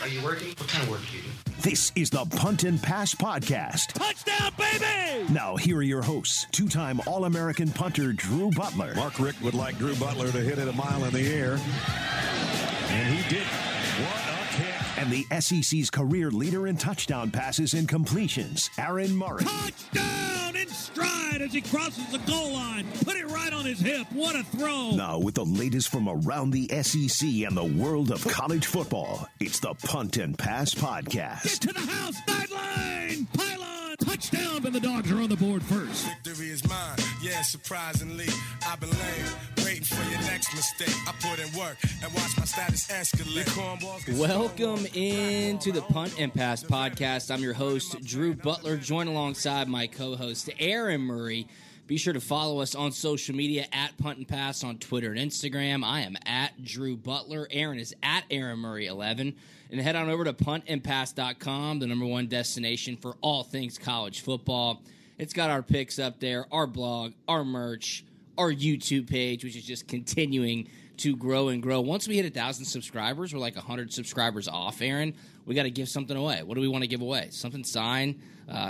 Are you working? What kind of work do you do? This is the Punt and Pass Podcast. Touchdown, baby! Now, here are your hosts, two-time All-American punter Drew Butler. Mark Richt would like Drew Butler to hit it a mile in the air. And he did. What a kick. And the SEC's career leader in touchdown passes and completions, Aaron Murray. Touchdown in stride as he crosses the goal line. Put it right on his hip. What a throw. Now, with the latest from around the SEC and the world of college football, it's the Punt and Pass Podcast. Get to the house, sideline, pylon, touchdown, and the Dogs are on the board first. Victory is mine. Yeah, surprisingly, I've been lame, waiting for your next mistake. I put in work and watch my status escalate. Welcome into the Punt and Pass Podcast. I'm your host, Drew Butler, joined alongside my co-host, Aaron Murray. Be sure to follow us on social media at Punt and Pass on Twitter and Instagram. I am at Drew Butler. Aaron is at Aaron Murray 11. And head on over to puntandpass.com, the #1 destination for all things college football. It's got our picks up there, our blog, our merch, our YouTube page, which is just continuing to grow and grow. Once we hit 1,000 subscribers, we're like 100 subscribers off, Aaron. We got to give something away. What do we want to give away? Something signed,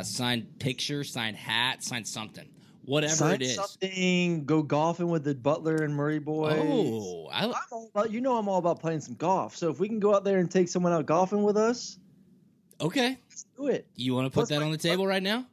signed picture, signed hat, signed something. Whatever sign it is, something. Go golfing with the Butler and Murray boys. Oh, I'm all about, you know, I'm all about playing some golf. So if we can go out there and take someone out golfing with us, okay, let's do it. You want to put that on the table right now?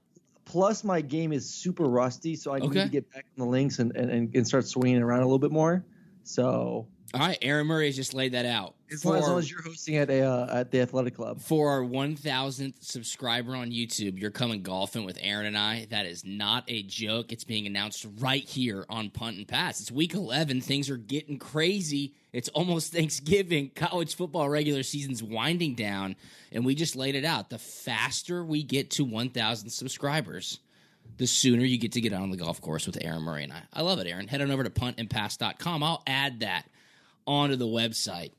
Plus, my game is super rusty, so I need to get back on the links and start swinging around a little bit more. So, all right, Aaron Murray has just laid that out. As long as you're hosting at the Athletic Club. For our 1,000th subscriber on YouTube, you're coming golfing with Aaron and I. That is not a joke. It's being announced right here on Punt and Pass. It's week 11. Things are getting crazy. It's almost Thanksgiving. College football regular season's winding down, and we just laid it out. The faster we get to 1,000 subscribers, the sooner you get to get out on the golf course with Aaron Murray and I. I love it, Aaron. Head on over to puntandpass.com. I'll add that onto the website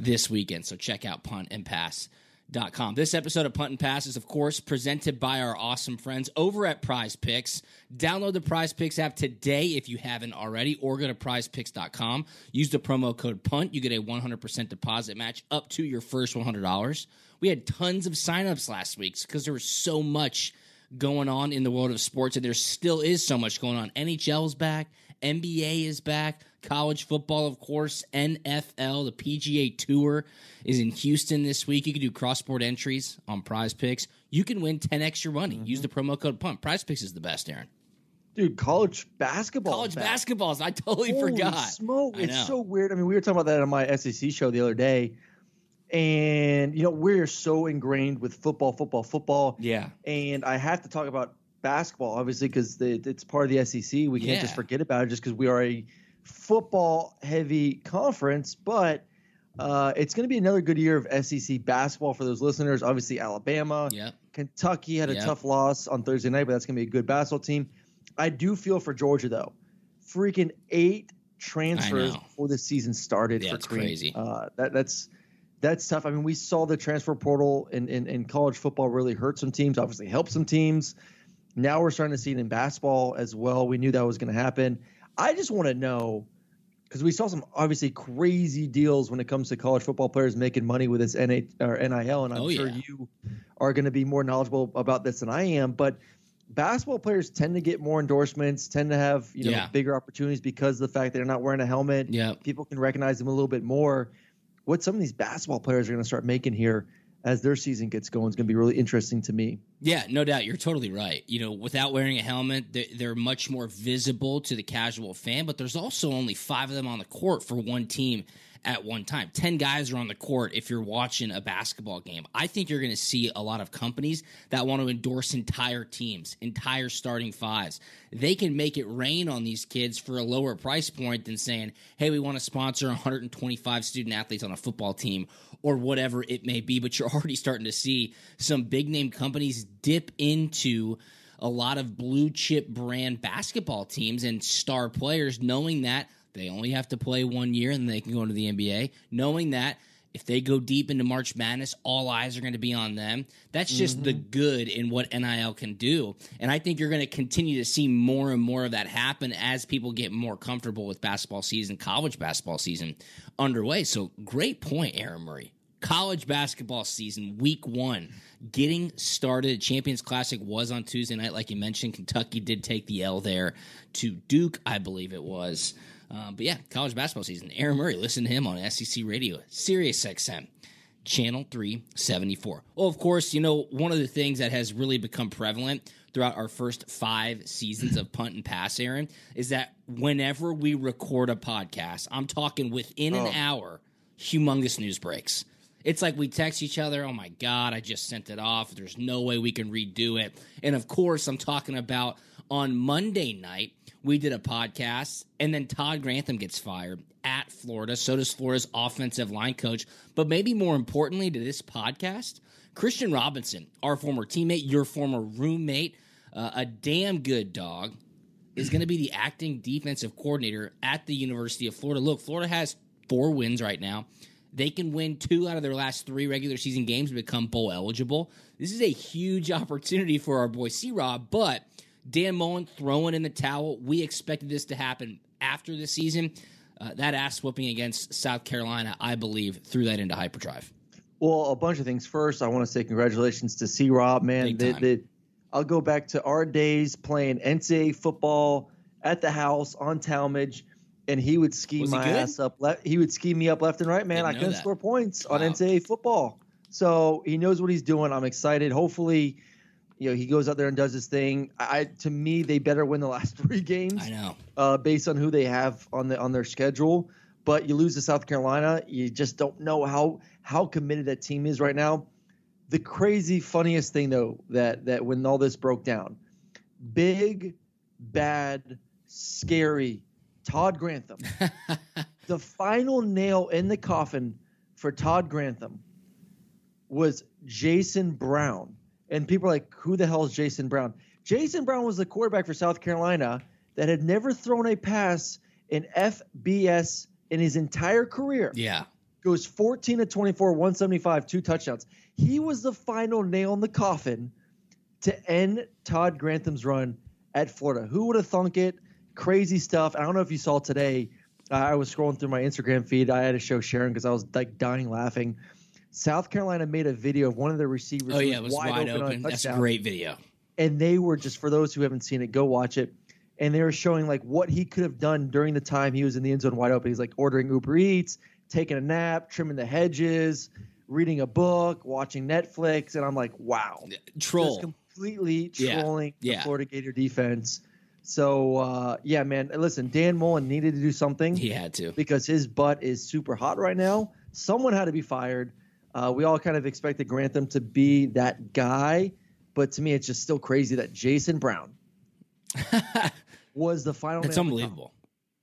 this weekend, so check out puntandpass.com. This episode of Punt and Pass is, of course, presented by our awesome friends over at Prize Picks. Download the Prize Picks app today if you haven't already, or go to prizepicks.com. Use the promo code PUNT. You get a 100% deposit match up to your first $100. We had tons of signups last week because there was so much going on in the world of sports, and there still is so much going on. NHL's back. NBA is back. College football, of course, NFL, the PGA Tour is in Houston this week. You can do cross-sport entries on Prize Picks. You can win 10x your money. Use the promo code PUMP. Prize Picks is the best, Aaron. Dude, college basketball. College basketballs. I totally forgot. Holy smoke. It's so weird. I mean, we were talking about that on my SEC show the other day. And, you know, we're so ingrained with football. Yeah. And I have to talk about basketball, obviously, because it's part of the SEC. We can't just forget about it just because we are a football-heavy conference. But it's going to be another good year of SEC basketball for those listeners. Obviously, Alabama. Yep. Kentucky had a tough loss on Thursday night, but that's going to be a good basketball team. I do feel for Georgia, though. Freaking 8 transfers before the season started. Yeah, that's crazy. That's tough. I mean, we saw the transfer portal in college football really hurt some teams, obviously helped some teams. Now we're starting to see it in basketball as well. We knew that was going to happen. I just want to know, because we saw some obviously crazy deals when it comes to college football players making money with this NIL, and I'm sure you are going to be more knowledgeable about this than I am. But basketball players tend to get more endorsements, tend to have bigger opportunities because of the fact they're not wearing a helmet. Yeah. People can recognize them a little bit more. What some of these basketball players are going to start making here as their season gets going is going to be really interesting to me. Yeah, no doubt. You're totally right. You know, without wearing a helmet, they're much more visible to the casual fan, but there's also only 5 of them on the court for one team at one time. 10 guys are on the court if you're watching a basketball game. I think you're going to see a lot of companies that want to endorse entire teams, entire starting fives. They can make it rain on these kids for a lower price point than saying, hey, we want to sponsor 125 student athletes on a football team or whatever it may be. But you're already starting to see some big name companies dip into a lot of blue chip brand basketball teams and star players, knowing that they only have to play 1 year and they can go into the NBA, knowing that if they go deep into March Madness, all eyes are going to be on them. That's just the good in what NIL can do. And I think you're going to continue to see more and more of that happen as people get more comfortable with basketball season, college basketball season underway. So great point, Aaron Murray. College basketball season, week one, getting started. Champions Classic was on Tuesday night, like you mentioned. Kentucky did take the L there to Duke, I believe it was. But yeah, college basketball season. Aaron Murray, listen to him on SEC Radio, Sirius XM, Channel 374. Well, of course, you know, one of the things that has really become prevalent throughout our first 5 seasons of Punt and Pass, Aaron, is that whenever we record a podcast, I'm talking within an hour, humongous news breaks. It's like we text each other, oh my God, I just sent it off. There's no way we can redo it. And of course, I'm talking about on Monday night, we did a podcast, and then Todd Grantham gets fired at Florida. So does Florida's offensive line coach. But maybe more importantly to this podcast, Christian Robinson, our former teammate, your former roommate, a damn good dog, is going to be the acting defensive coordinator at the University of Florida. Look, Florida has 4 wins right now. They can win 2 out of their last 3 regular season games and become bowl eligible. This is a huge opportunity for our boy C-Rob, but Dan Mullen throwing in the towel. We expected this to happen after the season. That ass-whooping against South Carolina, I believe, threw that into hyperdrive. Well, a bunch of things. First, I want to say congratulations to C-Rob, man. I'll go back to our days playing NCAA football at the house on Talmadge. And he would ski my ass up. He would ski me up left and right, man. I couldn't score points on NCAA football. So he knows what he's doing. I'm excited. Hopefully, you know, he goes out there and does his thing. To me, they better win the last 3 games. I know. Based on who they have on their schedule. But you lose to South Carolina, you just don't know how committed that team is right now. The crazy funniest thing though, that when all this broke down, big, bad, scary Todd Grantham, the final nail in the coffin for Todd Grantham was Jason Brown. And people are like, who the hell is Jason Brown? Jason Brown was the quarterback for South Carolina that had never thrown a pass in FBS in his entire career. Yeah. Goes 14 to 24, 175, 2 touchdowns. He was the final nail in the coffin to end Todd Grantham's run at Florida. Who would have thunk it? Crazy stuff. I don't know if you saw today. I was scrolling through my Instagram feed. I had to show Sharon because I was like dying laughing. South Carolina made a video of one of their receivers. Oh, yeah, it was wide open. That's a great video. And they were just, for those who haven't seen it, go watch it. And they were showing like what he could have done during the time he was in the end zone wide open. He's like ordering Uber Eats, taking a nap, trimming the hedges, reading a book, watching Netflix. And I'm like, wow. Just completely trolling the Florida Gator defense. So, yeah, man, listen, Dan Mullen needed to do something. He had to. Because his butt is super hot right now. Someone had to be fired. We all kind of expected Grantham to be that guy. But to me, it's just still crazy that Jason Brown was the final man. That's unbelievable.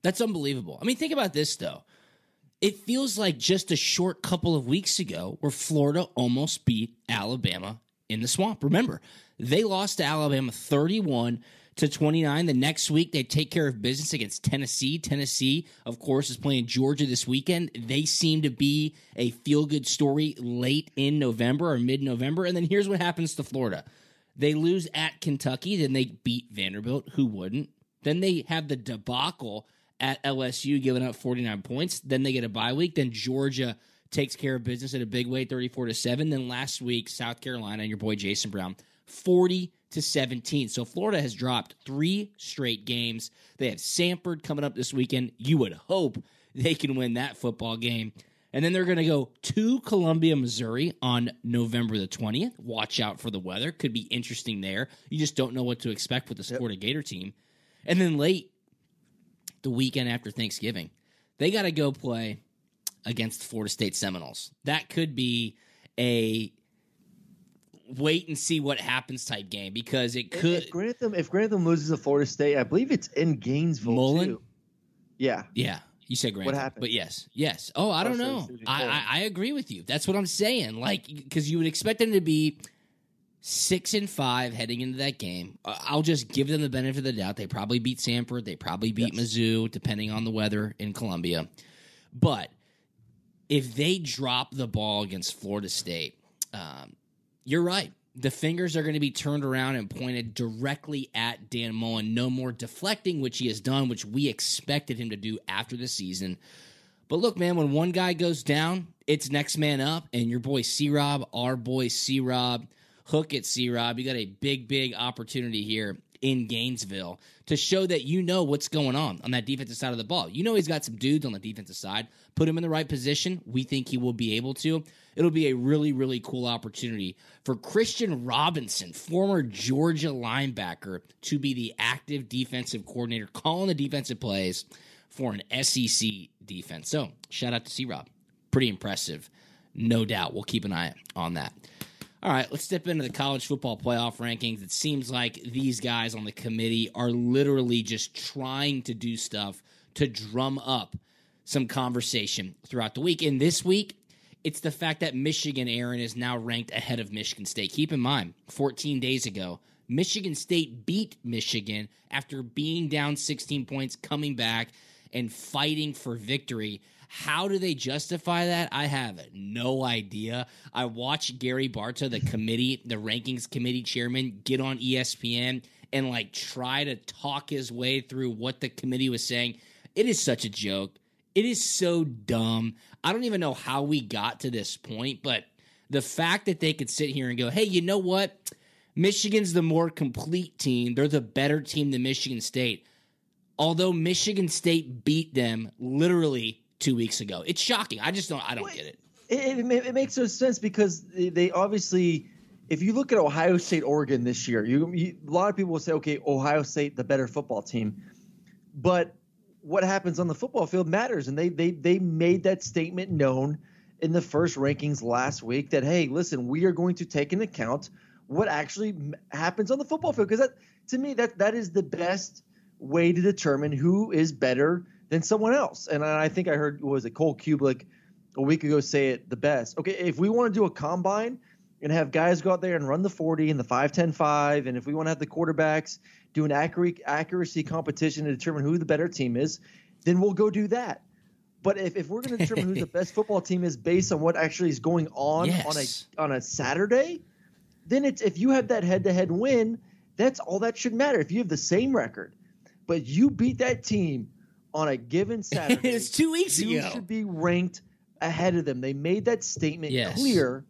That's unbelievable. I mean, think about this, though. It feels like just a short couple of weeks ago where Florida almost beat Alabama in the swamp. Remember, they lost to Alabama 31-29. The next week, they take care of business against Tennessee. Tennessee, of course, is playing Georgia this weekend. They seem to be a feel-good story late in November or mid-November. And then here's what happens to Florida. They lose at Kentucky. Then they beat Vanderbilt. Who wouldn't? Then they have the debacle at LSU, giving up 49 points. Then they get a bye week. Then Georgia takes care of business in a big way, 34-7. Then last week, South Carolina and your boy Jason Brown, 40-17. So Florida has dropped 3 straight games. They have Samford coming up this weekend. You would hope they can win that football game. And then they're going to go to Columbia, Missouri on November the 20th. Watch out for the weather. Could be interesting there. You just don't know what to expect with the Florida Gator team. And then late the weekend after Thanksgiving, they got to go play against Florida State Seminoles. That could be a wait and see what happens type game, because it could. If Grantham loses to Florida State, I believe it's in Gainesville. Mullen? Too. Yeah. Yeah. You said Grantham. What happened? But yes. Yes. Oh, I don't know. I agree with you. That's what I'm saying. Like, because you would expect them to be 6-5 heading into that game. I'll just give them the benefit of the doubt. They probably beat Samford. They probably beat Mizzou, depending on the weather in Columbia. But if they drop the ball against Florida State, you're right. The fingers are going to be turned around and pointed directly at Dan Mullen. No more deflecting, which he has done, which we expected him to do after the season. But look, man, when one guy goes down, it's next man up, and your boy C-Rob, our boy C-Rob, Hook at C-Rob, you got a big, big opportunity here in Gainesville to show that you know what's going on that defensive side of the ball. You know he's got some dudes on the defensive side. Put him in the right position. We think he will be able to. It'll be a really, really cool opportunity for Christian Robinson, former Georgia linebacker, to be the active defensive coordinator calling the defensive plays for an SEC defense. So shout out to C-Rob. Pretty impressive. No doubt. We'll keep an eye on that. All right, let's step into the college football playoff rankings. It seems like these guys on the committee are literally just trying to do stuff to drum up some conversation throughout the week. And this week, it's the fact that Michigan, Aaron, is now ranked ahead of Michigan State. Keep in mind, 14 days ago, Michigan State beat Michigan after being down 16 points, coming back, and fighting for victory. How do they justify that? I have no idea. I watched Gary Barta, the rankings committee chairman, get on ESPN and try to talk his way through what the committee was saying. It is such a joke. It is so dumb. I don't even know how we got to this point, but the fact that they could sit here and go, hey, you know what? Michigan's the more complete team. They're the better team than Michigan State. Although Michigan State beat them literally 2 weeks ago. It's shocking. I just don't. I don't get it. It makes no sense, because they obviously, if you look at Ohio State, Oregon this year, a lot of people will say, okay, Ohio State, the better football team, but what happens on the football field matters, and they made that statement known in the first rankings last week that, hey, listen, we are going to take into account what actually happens on the football field, because that is the best way to determine who is better than someone else. And I think I heard, Cole Kubelik a week ago say it the best. Okay, if we want to do a combine and have guys go out there and run the 40 and the 5-10-5, and if we want to have the quarterbacks do an accuracy competition to determine who the better team is, then we'll go do that. But if we're going to determine who the best football team is based on what actually is going on on a Saturday, then it's, if you have that head-to-head win, that's all that should matter. If you have the same record, but you beat that team on a given Saturday, it's 2 weeks ago, you should be ranked ahead of them. They made that statement clear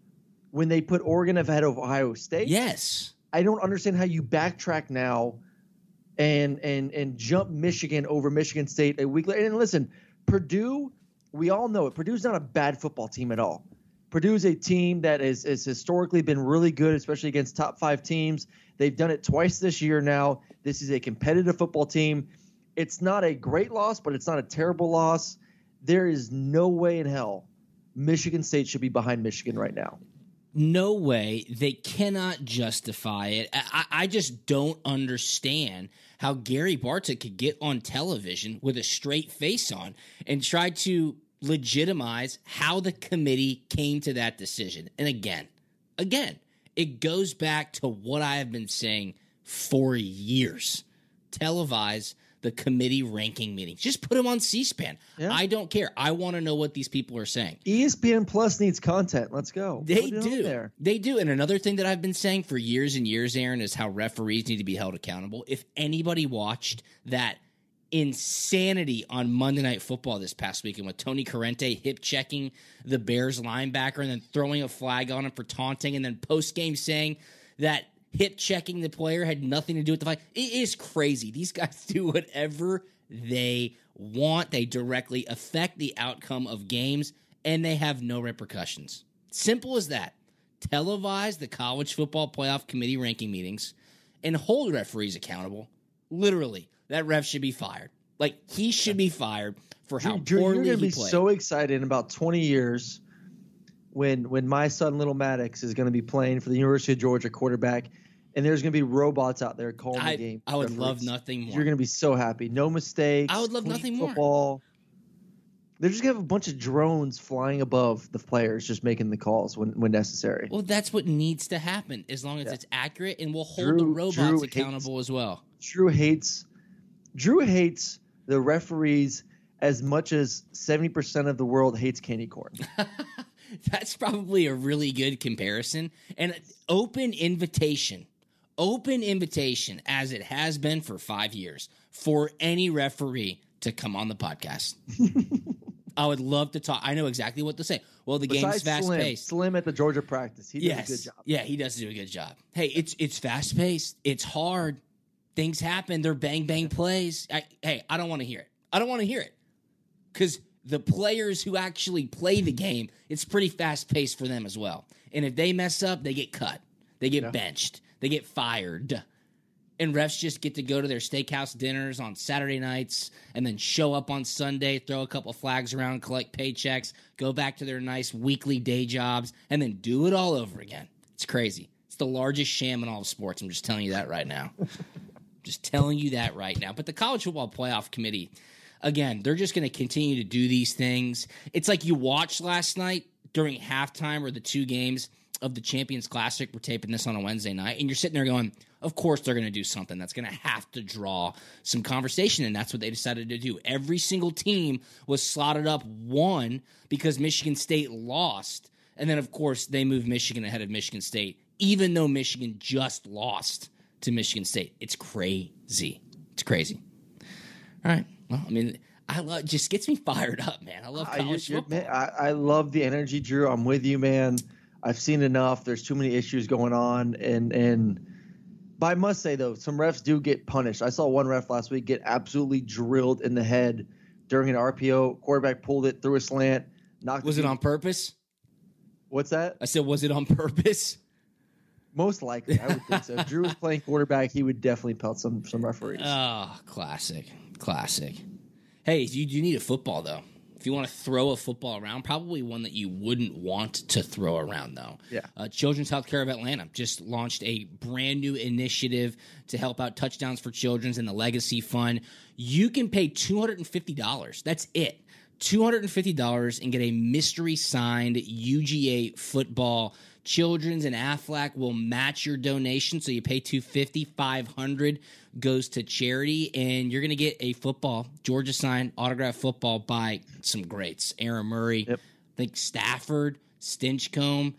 when they put Oregon ahead of Ohio State. Yes. I don't understand how you backtrack now and jump Michigan over Michigan State a week later. And listen, Purdue, we all know it. Purdue's not a bad football team at all. Purdue's a team that has historically been really good, especially against top five teams. They've done it twice this year now. This is a competitive football team. It's not a great loss, but it's not a terrible loss. There is no way in hell Michigan State should be behind Michigan right now. No way. They cannot justify it. I just don't understand how Gary Barta could get on television with a straight face on and try to legitimize how the committee came to that decision. And again, it goes back to what I have been saying for years. Televise the committee ranking meeting. Just put them on C-SPAN. Yeah. I don't care. I want to know what these people are saying. ESPN Plus needs content. Let's go. They do. There. They do. And another thing that I've been saying for years and years, Aaron, is how referees need to be held accountable. If anybody watched that insanity on Monday Night Football this past weekend with Tony Corrente hip-checking the Bears linebacker and then throwing a flag on him for taunting and then post-game saying that hip-checking the player had nothing to do with the fight. It is crazy. These guys do whatever they want. They directly affect the outcome of games, and they have no repercussions. Simple as that. Televise the college football playoff committee ranking meetings and hold referees accountable. Literally, that ref should be fired. Like, he should be fired for how poorly he played. You're going to be so excited in about 20 years when my son, Little Maddox, is going to be playing for the University of Georgia quarterback, and there's going to be robots out there calling the game. I would love nothing more. You're going to be so happy. No mistakes. I would love nothing more. They're just going to have a bunch of drones flying above the players just making the calls when necessary. Well, that's what needs to happen, as long as it's accurate, and we'll hold the robots accountable as well. Drew hates the referees as much as 70% of the world hates candy corn. That's probably a really good comparison. And open invitation, as it has been for 5 years, for any referee to come on the podcast. I would love to talk. I know exactly what to say. Well, the game's fast-paced. Slim at the Georgia practice. He does a good job. Yeah, he does do a good job. Hey, it's fast-paced. It's hard. Things happen. They're bang-bang plays. I don't want to hear it. I don't want to hear it. Because the players who actually play the game, it's pretty fast-paced for them as well. And if they mess up, they get cut. They get benched. They get fired. And refs just get to go to their steakhouse dinners on Saturday nights and then show up on Sunday, throw a couple flags around, collect paychecks, go back to their nice weekly day jobs, and then do it all over again. It's crazy. It's the largest sham in all of sports. I'm just telling you that right now. But the College Football Playoff Committee, again, they're just going to continue to do these things. It's like you watched last night during halftime or the two games of the Champions Classic. We're taping this on a Wednesday night, and you're sitting there going, of course they're going to do something that's going to have to draw some conversation, and that's what they decided to do. Every single team was slotted up one because Michigan State lost, and then, of course, they moved Michigan ahead of Michigan State, even though Michigan just lost to Michigan State. It's crazy. It's crazy. All right. Well, I mean, just gets me fired up, man. I love college football. Man, I love the energy, Drew. I'm with you, man. I've seen enough. There's too many issues going on, and – but I must say, though, some refs do get punished. I saw one ref last week get absolutely drilled in the head during an RPO. Quarterback pulled it, threw a slant, knocked it. Was it on purpose? What's that? I said, was it on purpose? Most likely, I would think so. If Drew was playing quarterback, he would definitely pelt some referees. Oh, classic. Hey, you need a football, though. If you want to throw a football around, probably one that you wouldn't want to throw around, though. Yeah. Children's Healthcare of Atlanta just launched a brand new initiative to help out Touchdowns for Children's and the Legacy Fund. You can pay $250. That's it. $250 and get a mystery-signed UGA football. Children's and Aflac will match your donation, so you pay $250, $500 goes to charity, and you're going to get a football, Georgia-signed autographed football by some greats. Aaron Murray, I think Stafford, Stinchcomb,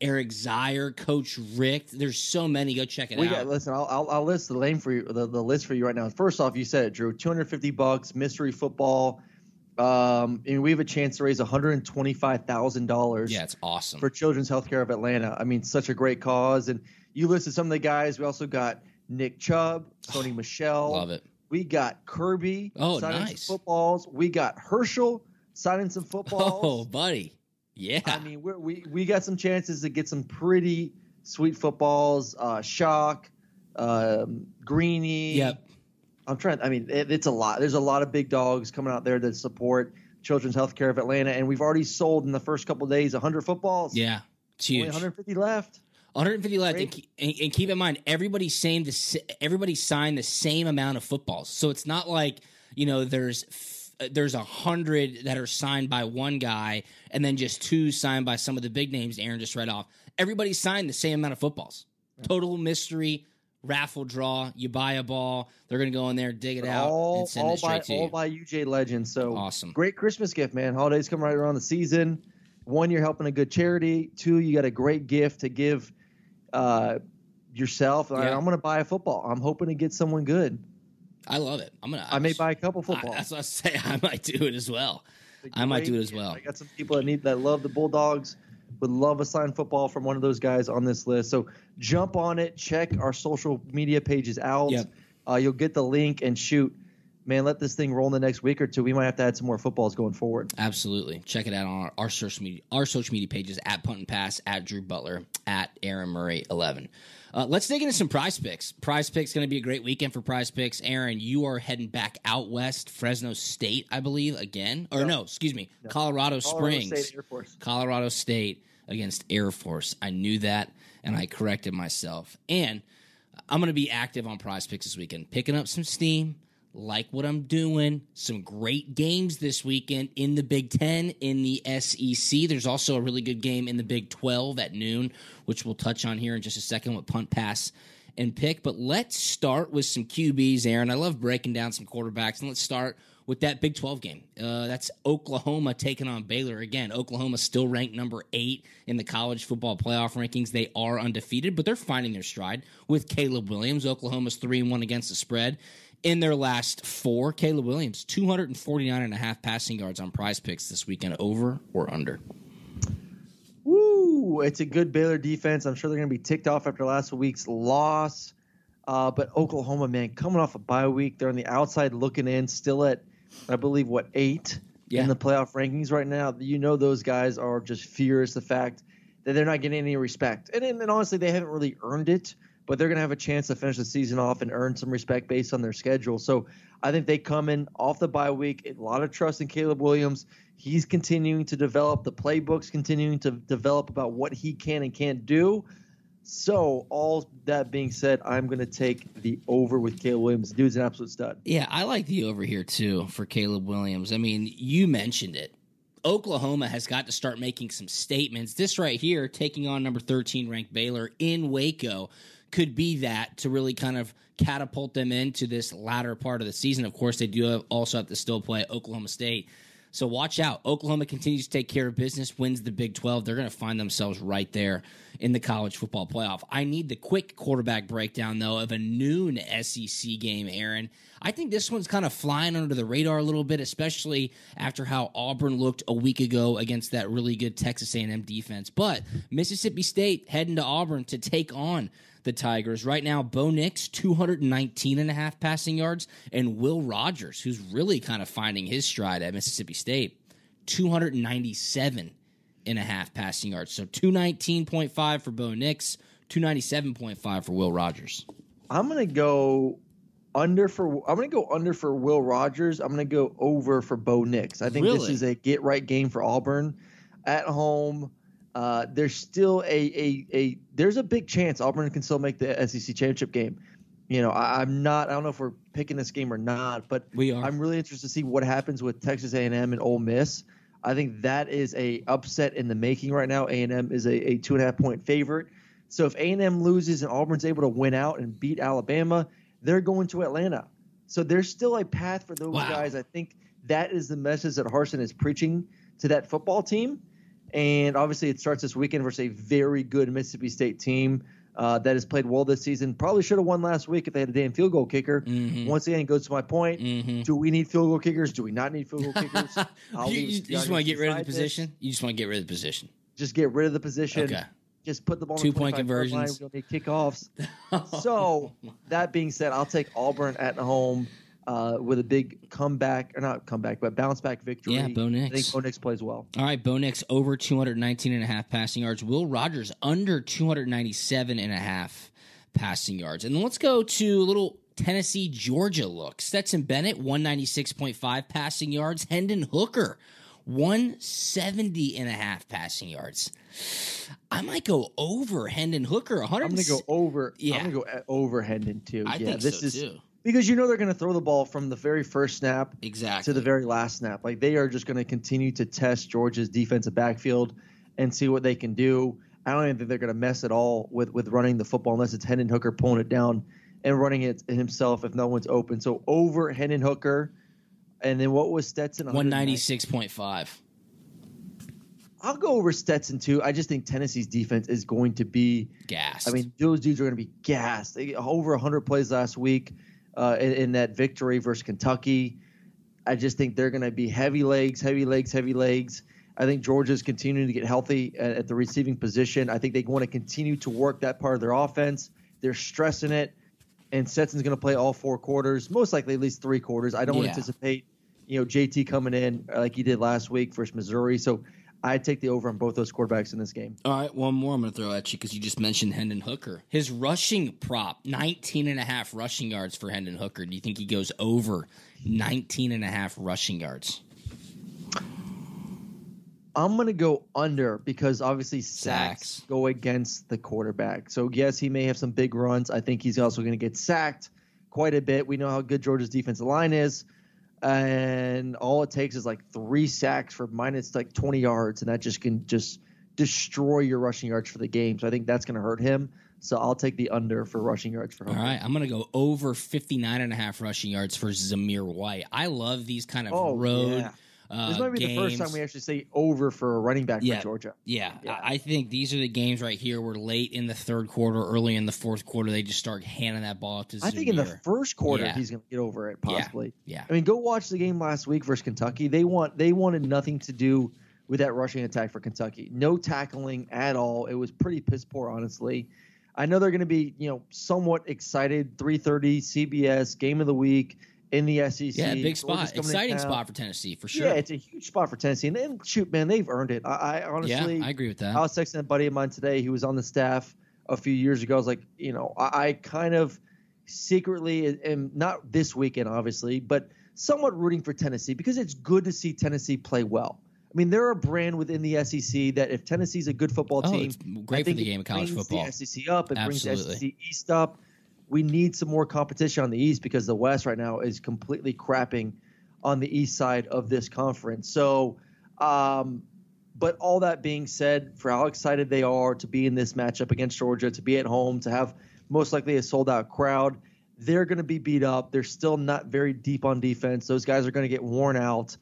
Eric Zier, Coach Rick. There's so many. Go check it out. Listen, I'll list the name for you, the list for you right now. First off, you said it, Drew. $250, mystery football. And we have a chance to raise $125,000. Yeah, it's awesome. For Children's Healthcare of Atlanta. I mean, such a great cause. And you listed some of the guys. We also got Nick Chubb, Sony Michelle. Love it. We got Kirby. Oh, signing some footballs. We got Herschel signing some footballs. Oh, buddy. Yeah. I mean, we got some chances to get some pretty sweet footballs. Shock, Greeny. Yep. It's a lot. There's a lot of big dogs coming out there that support Children's Healthcare of Atlanta, and we've already sold in the first couple of days 100 footballs. Yeah, it's huge. Only 150 left. 150 left, and keep in mind, everybody signed the same amount of footballs. So it's not like, you know, there's 100 that are signed by one guy and then just two signed by some of the big names Aaron just read off. Everybody signed the same amount of footballs. Total mystery. Raffle draw, you buy a ball, they're going to go in there, dig it out, and send it straight to you. All by UJ Legend. So awesome. Great Christmas gift, man. Holidays come right around the season. One, you're helping a good charity. Two, you got a great gift to give yourself. Yeah. I'm going to buy a football. I'm hoping to get someone good. I love it. I may buy a couple footballs. That's what I say. I might do it as well. I got some people that love the Bulldogs. Would love a signed football from one of those guys on this list. So jump on it. Check our social media pages out. Yep. You'll get the link, and shoot, man, let this thing roll in the next week or two. We might have to add some more footballs going forward. Absolutely. Check it out on our social media pages, at Punt and Pass, at Drew Butler, at Aaron Murray 11. Let's dig into some Prize Picks. Prize Picks going to be a great weekend for Prize Picks. Aaron, you are heading back out west, Fresno State, I believe, again. Or no, excuse me, no. Colorado Springs. Colorado State Air Force. Colorado State against Air Force. I knew that, and I corrected myself. And I'm going to be active on Prize Picks this weekend, picking up some steam. Like what I'm doing, some great games this weekend in the Big Ten, in the SEC. There's also a really good game in the Big 12 at noon, which we'll touch on here in just a second with Punt, Pass, and Pick. But let's start with some QBs, Aaron. I love breaking down some quarterbacks, and let's start with that Big 12 game. That's Oklahoma taking on Baylor. Again, Oklahoma still ranked number 8 in the college football playoff rankings. They are undefeated, but they're finding their stride with Caleb Williams. Oklahoma's 3-1 against the spread. In their last 4, Caleb Williams, 249.5 passing yards on Prize Picks this weekend, over or under. Woo! It's a good Baylor defense. I'm sure they're going to be ticked off after last week's loss. But Oklahoma, man, coming off a bye week, they're on the outside looking in, still at, I believe, 8 in the playoff rankings right now. You know those guys are just furious, the fact that they're not getting any respect. And honestly, they haven't really earned it. But they're going to have a chance to finish the season off and earn some respect based on their schedule. So I think they come in off the bye week, a lot of trust in Caleb Williams. He's continuing to develop. The playbook's continuing to develop about what he can and can't do. So all that being said, I'm going to take the over with Caleb Williams. The dude's an absolute stud. Yeah, I like the over here too for Caleb Williams. I mean, you mentioned it. Oklahoma has got to start making some statements. This right here, taking on number 13 ranked Baylor in Waco, could be that to really kind of catapult them into this latter part of the season. Of course, they do also have to still play Oklahoma State. So watch out. Oklahoma continues to take care of business, wins the Big 12. They're going to find themselves right there in the college football playoff. I need the quick quarterback breakdown, though, of a noon SEC game, Aaron. I think this one's kind of flying under the radar a little bit, especially after how Auburn looked a week ago against that really good Texas A&M defense. But Mississippi State heading to Auburn to take on the Tigers. Right now, Bo Nix, 219.5 passing yards, and Will Rogers, who's really kind of finding his stride at Mississippi State, 297.5 passing yards. So 219.5 for Bo Nix, 297.5 for Will Rogers. I'm gonna go under for Will Rogers. I'm gonna go over for Bo Nix. I think This is a get right game for Auburn at home. There's still there's a big chance Auburn can still make the SEC championship game. You know, I don't know if we're picking this game or not, but we are. I'm really interested to see what happens with Texas A&M and Ole Miss. I think that is a upset in the making right now. A&M is a 2.5-point favorite. So if A&M loses and Auburn's able to win out and beat Alabama, they're going to Atlanta. So there's still a path for those guys. I think that is the message that Harsin is preaching to that football team. And obviously it starts this weekend versus a very good Mississippi State team that has played well this season. Probably should have won last week if they had a damn field goal kicker. Mm-hmm. Once again, it goes to my point. Mm-hmm. Do we need field goal kickers? Do we not need field goal kickers? You just want to get rid of the position. Just get rid of the position. Okay. Just put the ball in the 2-point conversions. We don't need kickoffs. So that being said, I'll take Auburn at home with a big bounce back victory. Yeah, Bo Nix. I think Bo Nix plays well. All right, Bo Nix over 219.5 passing yards. Will Rogers under 297.5 passing yards. And then let's go to a little Tennessee, Georgia look. Stetson Bennett, 196.5 passing yards. Hendon Hooker, 170.5 passing yards. I might go over Hendon Hooker. I'm going to go over. Yeah. I'm going to go over Hendon too. I think so too. Because you know they're going to throw the ball from the very first snap to the very last snap. Like they are just going to continue to test Georgia's defensive backfield and see what they can do. I don't even think they're going to mess at all with running the football unless it's Hendon Hooker pulling it down and running it himself if no one's open. So over Hendon Hooker. And then what was Stetson? 196.5. I'll go over Stetson too. I just think Tennessee's defense is going to be gassed. I mean, those dudes are going to be gassed. They got over 100 plays last week. In that victory versus Kentucky. I just think they're going to be heavy legs. I think Georgia's continuing to get healthy at the receiving position. I think they want to continue to work that part of their offense. They're stressing it. and Stetson's going to play all four quarters, most likely at least three quarters. I don't anticipate, JT coming in like he did last week versus Missouri. So I take the over on both those quarterbacks in this game. All right, one more I'm going to throw at you because you just mentioned Hendon Hooker. His rushing prop, 19.5 rushing yards for Hendon Hooker. Do you think he goes over 19.5 rushing yards? I'm going to go under because obviously sacks go against the quarterback. So, yes, he may have some big runs. I think he's also going to get sacked quite a bit. We know how good Georgia's defensive line is. And all it takes is like 3 sacks for minus like 20 yards. And that just can just destroy your rushing yards for the game. So I think that's going to hurt him. So I'll take the under for rushing yards for him. All right, I'm going to go over 59.5 rushing yards for Zamir White. I love these kind of road games. This might be the first time we actually say over for a running back for Georgia. Yeah, I think these are the games right here where late in the third quarter, early in the fourth quarter, they just start handing that ball up to Zamir. I think in the first quarter he's going to get over it, possibly. Yeah. I mean, go watch the game last week versus Kentucky. They wanted nothing to do with that rushing attack for Kentucky. No tackling at all. It was pretty piss poor, honestly. I know they're going to be somewhat excited. 3:30 CBS game of the week. In the SEC. Yeah, big spot. Exciting spot for Tennessee, for sure. Yeah, it's a huge spot for Tennessee. And then, shoot, man, they've earned it. I honestly. Yeah, I agree with that. I was texting a buddy of mine today. He was on the staff a few years ago. I was like, I kind of secretly am, not this weekend, obviously, but somewhat rooting for Tennessee because it's good to see Tennessee play well. I mean, they're a brand within the SEC that if Tennessee's a good football team. It's great for the game of college football. It brings the SEC up. It brings the SEC East up. We need some more competition on the East because the West right now is completely crapping on the East side of this conference. So, but all that being said, for how excited they are to be in this matchup against Georgia, to be at home, to have most likely a sold-out crowd, they're going to be beat up. They're still not very deep on defense. Those guys are going to get worn out.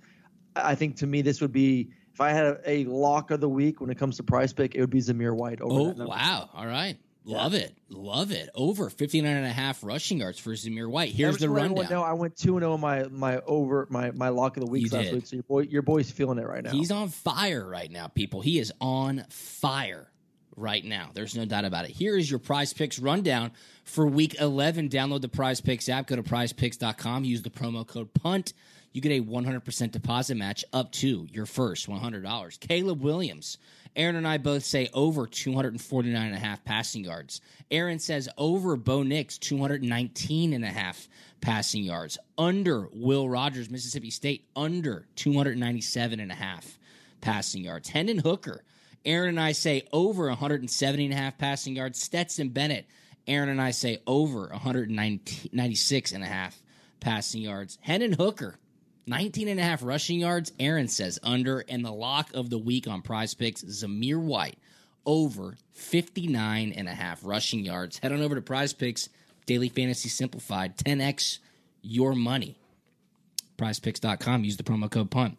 I think, to me, this would be – if I had a lock of the week when it comes to price pick, it would be Zamir White over that number. Wow. All right. Love it. Over 59.5 rushing yards for Zamir White. Here's the rundown. I went 2-0 my lock of the week last week. So your boy's feeling it right now. He's on fire right now, people. He is on fire right now. There's no doubt about it. Here is your Prize Picks rundown for Week 11. Download the Prize Picks app. Go to prizepicks.com. Use the promo code PUNT. You get a 100% deposit match up to your first $100. Caleb Williams. Aaron and I both say over 249.5 passing yards. Aaron says over Bo Nix, 219.5 passing yards. Under Will Rogers, Mississippi State, under 297.5 passing yards. Hendon Hooker. Aaron and I say over 170.5 passing yards. Stetson Bennett. Aaron and I say over 196.5 passing yards. Hendon Hooker. 19.5 rushing yards, Aaron says under, and the lock of the week on Prize Picks, Zamir White, over 59.5 rushing yards. Head on over to Prize Picks, Daily Fantasy Simplified, 10x your money. PrizePicks.com, use the promo code PUNT.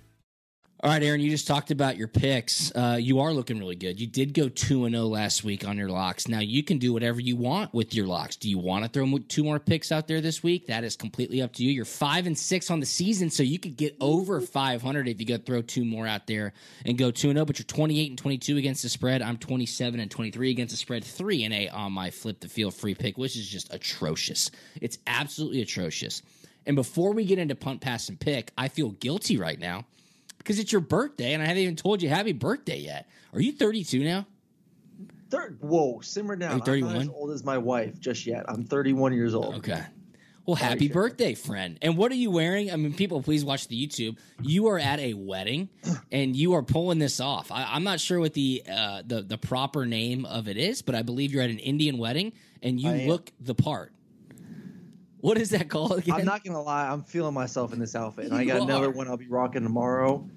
All right, Aaron, you just talked about your picks. You are looking really good. You did go 2-0 last week on your locks. Now, you can do whatever you want with your locks. Do you want to throw two more picks out there this week? That is completely up to you. You're 5-6 on the season, so you could get over 500 if you go throw two more out there and go 2-0. But you're 28-22 against the spread. I'm 27-23 against the spread. 3-8 on my flip the field free pick, which is just atrocious. It's absolutely atrocious. And before we get into punt, pass, and pick, I feel guilty right now. Because it's your birthday, and I haven't even told you happy birthday yet. Are you 32 now? Whoa, simmer down. Are you 31? I'm not as old as my wife just yet. I'm 31 years old. Okay. Well, happy birthday, friend. And what are you wearing? I mean, people, please watch the YouTube. You are at a wedding, and you are pulling this off. I'm not sure what the proper name of it is, but I believe you're at an Indian wedding, and you look the part. What is that called again? I'm not going to lie. I'm feeling myself in this outfit. And I got another one I'll be rocking tomorrow.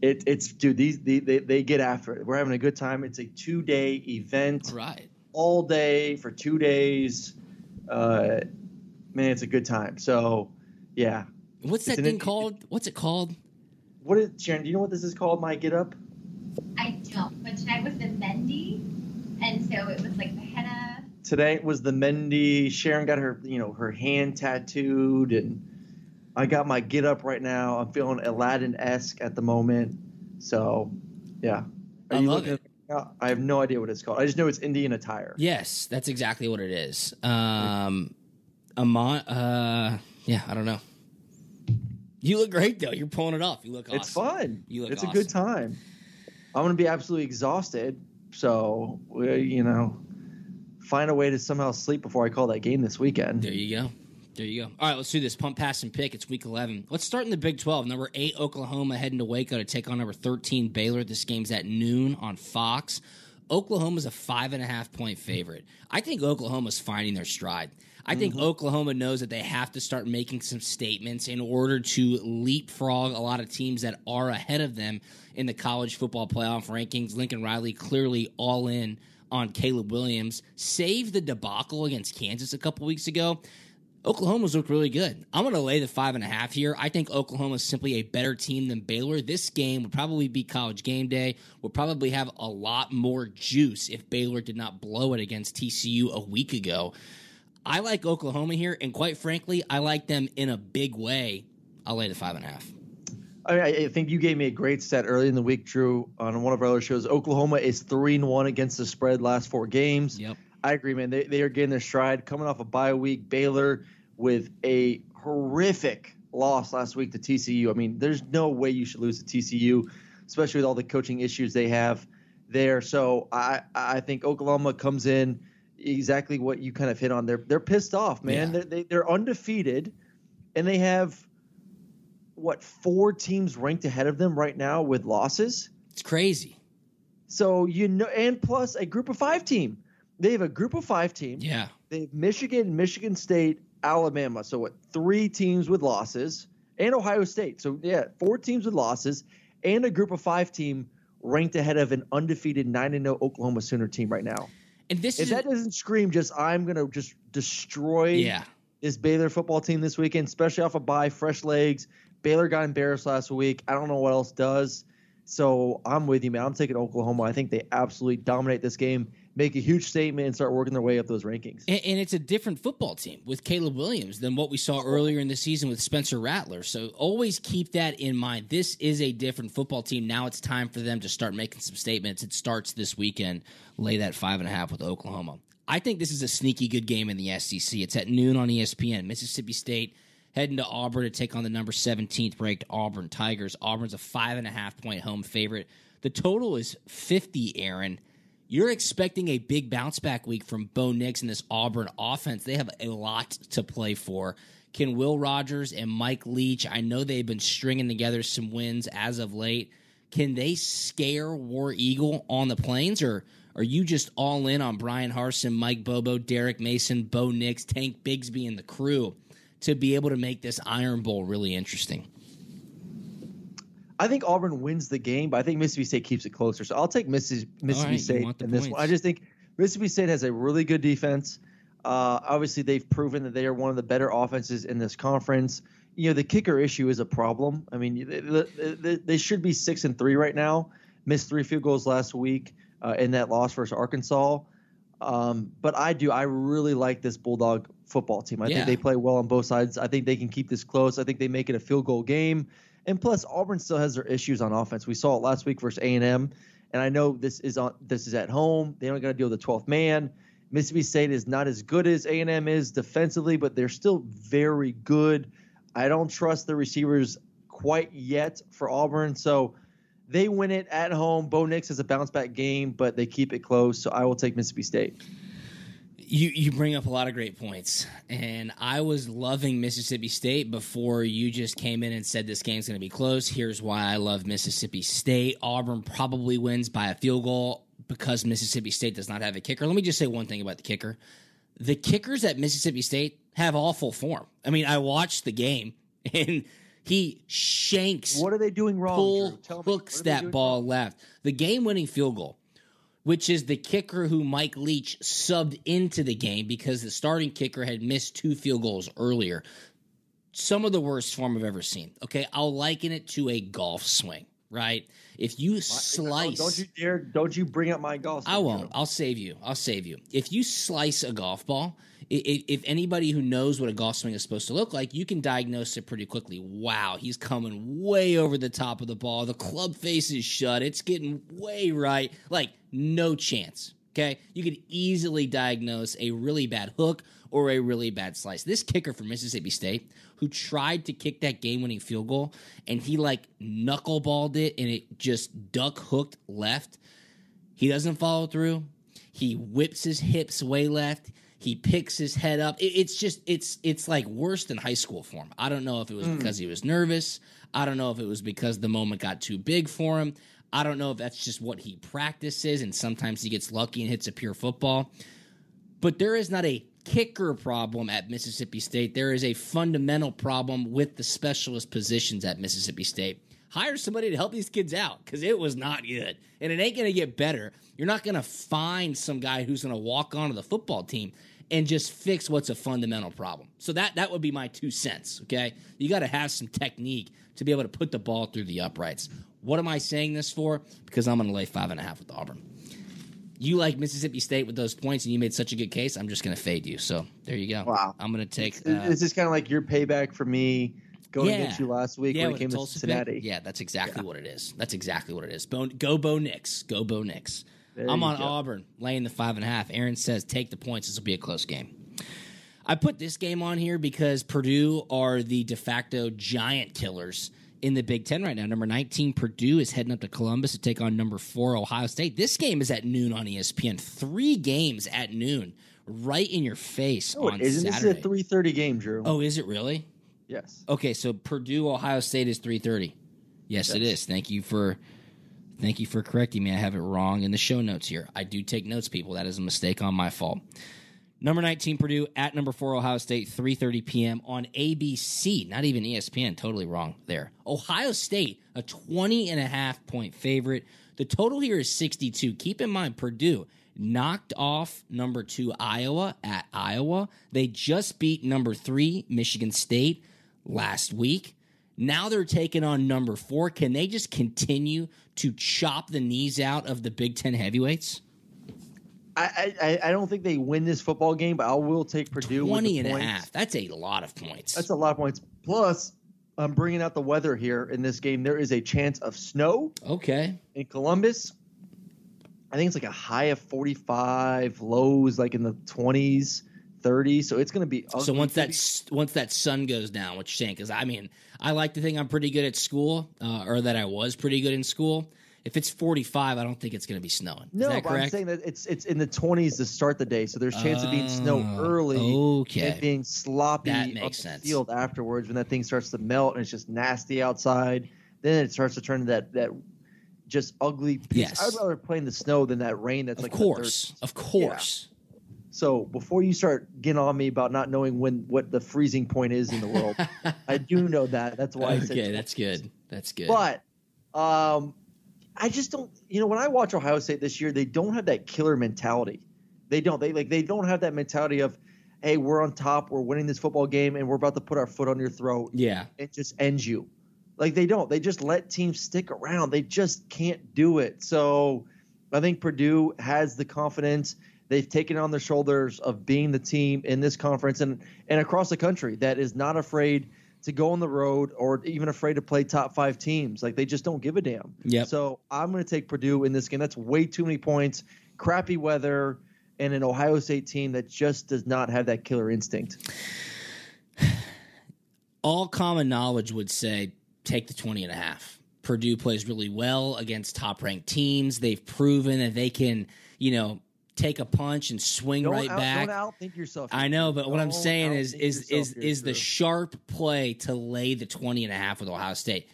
It's dude, they get after it. We're having a good time. It's a 2-day event. Right. All day for 2 days. Man, it's a good time. So, yeah. What's that thing called? What's it called? What is, Sharon, do you know what this is called, my get up? I don't. But tonight was the Mendy. And so it was like the henna. Today was the Mendy. Sharon got her, her hand tattooed, and I got my get up right now. I'm feeling Aladdin-esque at the moment. So, yeah. I love it. I have no idea what it's called. I just know it's Indian attire. Yes, that's exactly what it is. Yeah, I don't know. You look great, though. You're pulling it off. You look awesome. It's fun. You look awesome. It's a good time. I'm going to be absolutely exhausted. So, find a way to somehow sleep before I call that game this weekend. There you go. All right, let's do this. Pump, pass, and pick. It's week 11. Let's start in the Big 12. Number 8, Oklahoma heading to Waco to take on number 13, Baylor. This game's at noon on Fox. Oklahoma's a 5.5-point favorite. I think Oklahoma's finding their stride. I think Oklahoma knows that they have to start making some statements in order to leapfrog a lot of teams that are ahead of them in the college football playoff rankings. Lincoln Riley clearly all in on Caleb Williams. Save the debacle against Kansas a couple weeks ago. Oklahoma's looked really good. I'm going to lay the 5.5 here. I think Oklahoma's simply a better team than Baylor. This game would probably be College game day. We'll probably have a lot more juice if Baylor did not blow it against TCU a week ago. I like Oklahoma here, and quite frankly, I like them in a big way. I'll lay the 5.5. I think you gave me a great stat early in the week, Drew, on one of our other shows. Oklahoma is 3-1 against the spread last 4 games. Yep. I agree, man. They are getting their stride coming off a bye week. Baylor with a horrific loss last week to TCU. I mean, there's no way you should lose to TCU, especially with all the coaching issues they have there. So I think Oklahoma comes in exactly what you kind of hit on. They're pissed off, man. Yeah. They're undefeated, and they have – what, 4 teams ranked ahead of them right now with losses? It's crazy. So, and plus a group of 5 team. They have a group of 5 team. Yeah. They have Michigan, Michigan State, Alabama. So, what, 3 teams with losses and Ohio State. So, yeah, 4 teams with losses and a group of 5 team ranked ahead of an undefeated 9-0 Oklahoma Sooner team right now. And this if that doesn't scream just, I'm going to just destroy this Baylor football team this weekend, especially off a bye, fresh legs. Baylor got embarrassed last week. I don't know what else does. So I'm with you, man. I'm taking Oklahoma. I think they absolutely dominate this game, make a huge statement, and start working their way up those rankings. And it's a different football team with Caleb Williams than what we saw earlier in the season with Spencer Rattler. So always keep that in mind. This is a different football team. Now it's time for them to start making some statements. It starts this weekend. Lay that 5.5 with Oklahoma. I think this is a sneaky good game in the SEC. It's at noon on ESPN. Mississippi State heading to Auburn to take on the number 17th ranked Auburn Tigers. Auburn's a 5.5-point home favorite. The total is 50, Aaron. You're expecting a big bounce-back week from Bo Nix and this Auburn offense. They have a lot to play for. Can Will Rogers and Mike Leach, I know they've been stringing together some wins as of late. Can they scare War Eagle on the Plains, or are you just all in on Brian Harsin, Mike Bobo, Derek Mason, Bo Nix, Tank Bigsby, and the crew to be able to make this Iron Bowl really interesting? I think Auburn wins the game, but I think Mississippi State keeps it closer. So I'll take Mississippi State in this one. I just think Mississippi State has a really good defense. Obviously, they've proven that they are one of the better offenses in this conference. you know, the kicker issue is a problem. I mean, they should be 6-3 right now. Missed 3 field goals last week in that loss versus Arkansas. But I really like this Bulldog football team. I think they play well on both sides. I think they can keep this close. I think they make it a field goal game. And plus, Auburn still has their issues on offense. We saw it last week versus A&M. And I know this is at home. They don't got to deal with the 12th man. Mississippi State is not as good as A&M is defensively, but they're still very good. I don't trust the receivers quite yet for Auburn. So they win it at home. Bo Nix is a bounce-back game, but they keep it close. So I will take Mississippi State. You bring up a lot of great points. And I was loving Mississippi State before you just came in and said this game's going to be close. Here's why I love Mississippi State. Auburn probably wins by a field goal because Mississippi State does not have a kicker. Let me just say one thing about the kicker. The kickers at Mississippi State have awful form. I mean, I watched the game, and he shanks. What are they doing wrong? Hooks that ball left. The game-winning field goal, which is the kicker who Mike Leach subbed into the game because the starting kicker had missed 2 field goals earlier. Some of the worst form I've ever seen. Okay, I'll liken it to a golf swing. Right? If you slice... Don't you dare... Don't you bring up my golf... I won't. I'll save you. If you slice a golf ball, if anybody who knows what a golf swing is supposed to look like, you can diagnose it pretty quickly. Wow, he's coming way over the top of the ball. The club face is shut. It's getting way right. Like, no chance. Okay? You could easily diagnose a really bad hook or a really bad slice. This kicker from Mississippi State, who tried to kick that game-winning field goal, and he, knuckleballed it, and it just duck-hooked left. He doesn't follow through. He whips his hips way left. He picks his head up. It's like worse than high school form. I don't know if it was because he was nervous. I don't know if it was because the moment got too big for him. I don't know if that's just what he practices, and sometimes he gets lucky and hits a pure football. But there is not a kicker problem at Mississippi State. There is a fundamental problem with the specialist positions at Mississippi State. Hire somebody to help these kids out, because it was not good, and it ain't going to get better. You're not going to find some guy who's going to walk onto the football team and just fix what's a fundamental problem. So that would be my 2 cents, okay? You got to have some technique to be able to put the ball through the uprights. What am I saying this for? Because I'm going to lay 5.5 with Auburn. You like Mississippi State with those points, and you made such a good case, I'm just going to fade you. So there you go. Wow. I'm going to take – This is kind of like your payback for me going against you last week when it came to Cincinnati. That's exactly what it is. That's exactly what it is. Go Bo Nix. Go Bo Nix. I'm on Auburn, laying the 5.5. Aaron says take the points. This will be a close game. I put this game on here because Purdue are the de facto giant killers in the Big Ten right now. Number 19, Purdue is heading up to Columbus to take on number 4, Ohio State. This game is at noon on ESPN. 3 games at noon, right in your face on Saturday. This is a 3:30 game, Drew. Oh, is it really? Yes. Okay, so Purdue, Ohio State is 3:30. Yes, it is. Thank you for correcting me. I have it wrong in the show notes here. I do take notes, people. That is a mistake on my fault. Number 19, Purdue at number 4, Ohio State, 3:30 p.m. on ABC. Not even ESPN. Totally wrong there. Ohio State, a 20.5-point favorite. The total here is 62. Keep in mind, Purdue knocked off number 2 Iowa at Iowa. They just beat number 3 Michigan State last week. Now they're taking on number 4. Can they just continue to chop the knees out of the Big Ten heavyweights? I don't think they win this football game, but I will take Purdue. 20.5. That's a lot of points. That's a lot of points. Plus, I'm bringing out the weather here in this game. There is a chance of snow. Okay. In Columbus, I think it's like a high of 45, lows like in the 20s. 30, so it's going to be ugly. So once that sun goes down, what you're saying, because, I mean, I like to think I'm pretty good at school, or that I was pretty good in school. If it's 45, I don't think it's going to be snowing. No, but correct? I'm saying that it's in the 20s to start the day, so there's a chance of being snow early and being sloppy on the field afterwards when that thing starts to melt and it's just nasty outside. Then it starts to turn to that just ugly piece. Yes. I would rather play in the snow than that rain that's Of course. Yeah. So before you start getting on me about not knowing what the freezing point is in the world, I do know that. That's why I said okay, that's good. That's good. But I just don't – you know, when I watch Ohio State this year, they don't have that killer mentality. They don't. They don't have that mentality of hey, we're on top, we're winning this football game, and we're about to put our foot on your throat. Yeah. It just ends you. Like, they don't. They just let teams stick around. They just can't do it. So I think Purdue has the confidence they've taken on their shoulders of being the team in this conference and across the country that is not afraid to go on the road or even afraid to play top five teams. Like, they just don't give a damn. Yep. So I'm going to take Purdue in this game. That's way too many points, crappy weather, and an Ohio State team that just does not have that killer instinct. All common knowledge would say take the 20.5. Purdue plays really well against top-ranked teams. They've proven that they can, you know, take a punch and swing right back. Don't outthink yourself. I know, but what I'm saying is the sharp play to lay the 20.5 with Ohio State.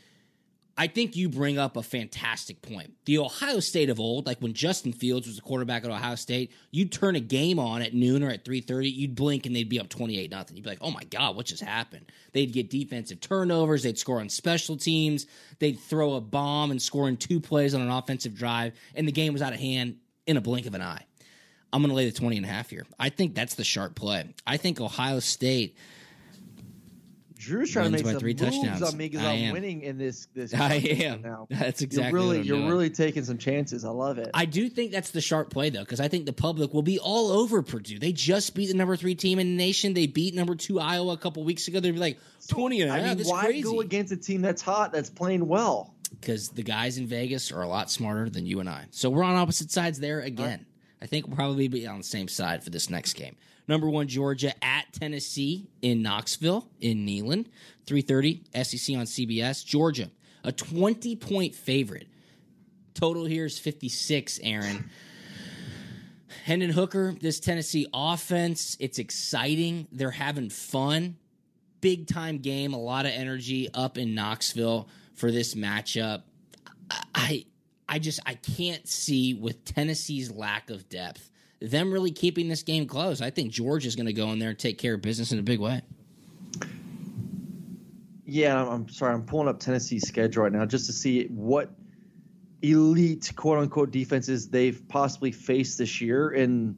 I think you bring up a fantastic point. The Ohio State of old, like when Justin Fields was a quarterback at Ohio State, you'd turn a game on at noon or at 3:30, you'd blink and they'd be up 28-0. You'd be like, oh my God, what just happened? They'd get defensive turnovers, they'd score on special teams, they'd throw a bomb and score in two plays on an offensive drive, and the game was out of hand in a blink of an eye. I'm going to lay the 20.5 here. I think that's the sharp play. I think Ohio State Drew's trying to make some moves touchdowns on me because I'm winning in this. I am. Now. That's exactly you're really taking some chances. I love it. I do think that's the sharp play, though, because I think the public will be all over Purdue. They just beat the number 3 team in the nation. They beat number 2 Iowa a couple weeks ago. They'd be like, 20.5. I mean, why crazy. Go against a team that's hot, that's playing well? Because the guys in Vegas are a lot smarter than you and I. So we're on opposite sides there again. Right. I think we'll probably be on the same side for this next game. Number 1, Georgia at Tennessee in Knoxville, in Neyland. 3:30, SEC on CBS. Georgia, a 20-point favorite. Total here is 56, Aaron. Hendon Hooker, this Tennessee offense, it's exciting. They're having fun. Big-time game, a lot of energy up in Knoxville for this matchup. I can't see, with Tennessee's lack of depth, them really keeping this game close. I think Georgia's going to go in there and take care of business in a big way. Yeah, I'm sorry. I'm pulling up Tennessee's schedule right now just to see what elite, quote-unquote, defenses they've possibly faced this year, and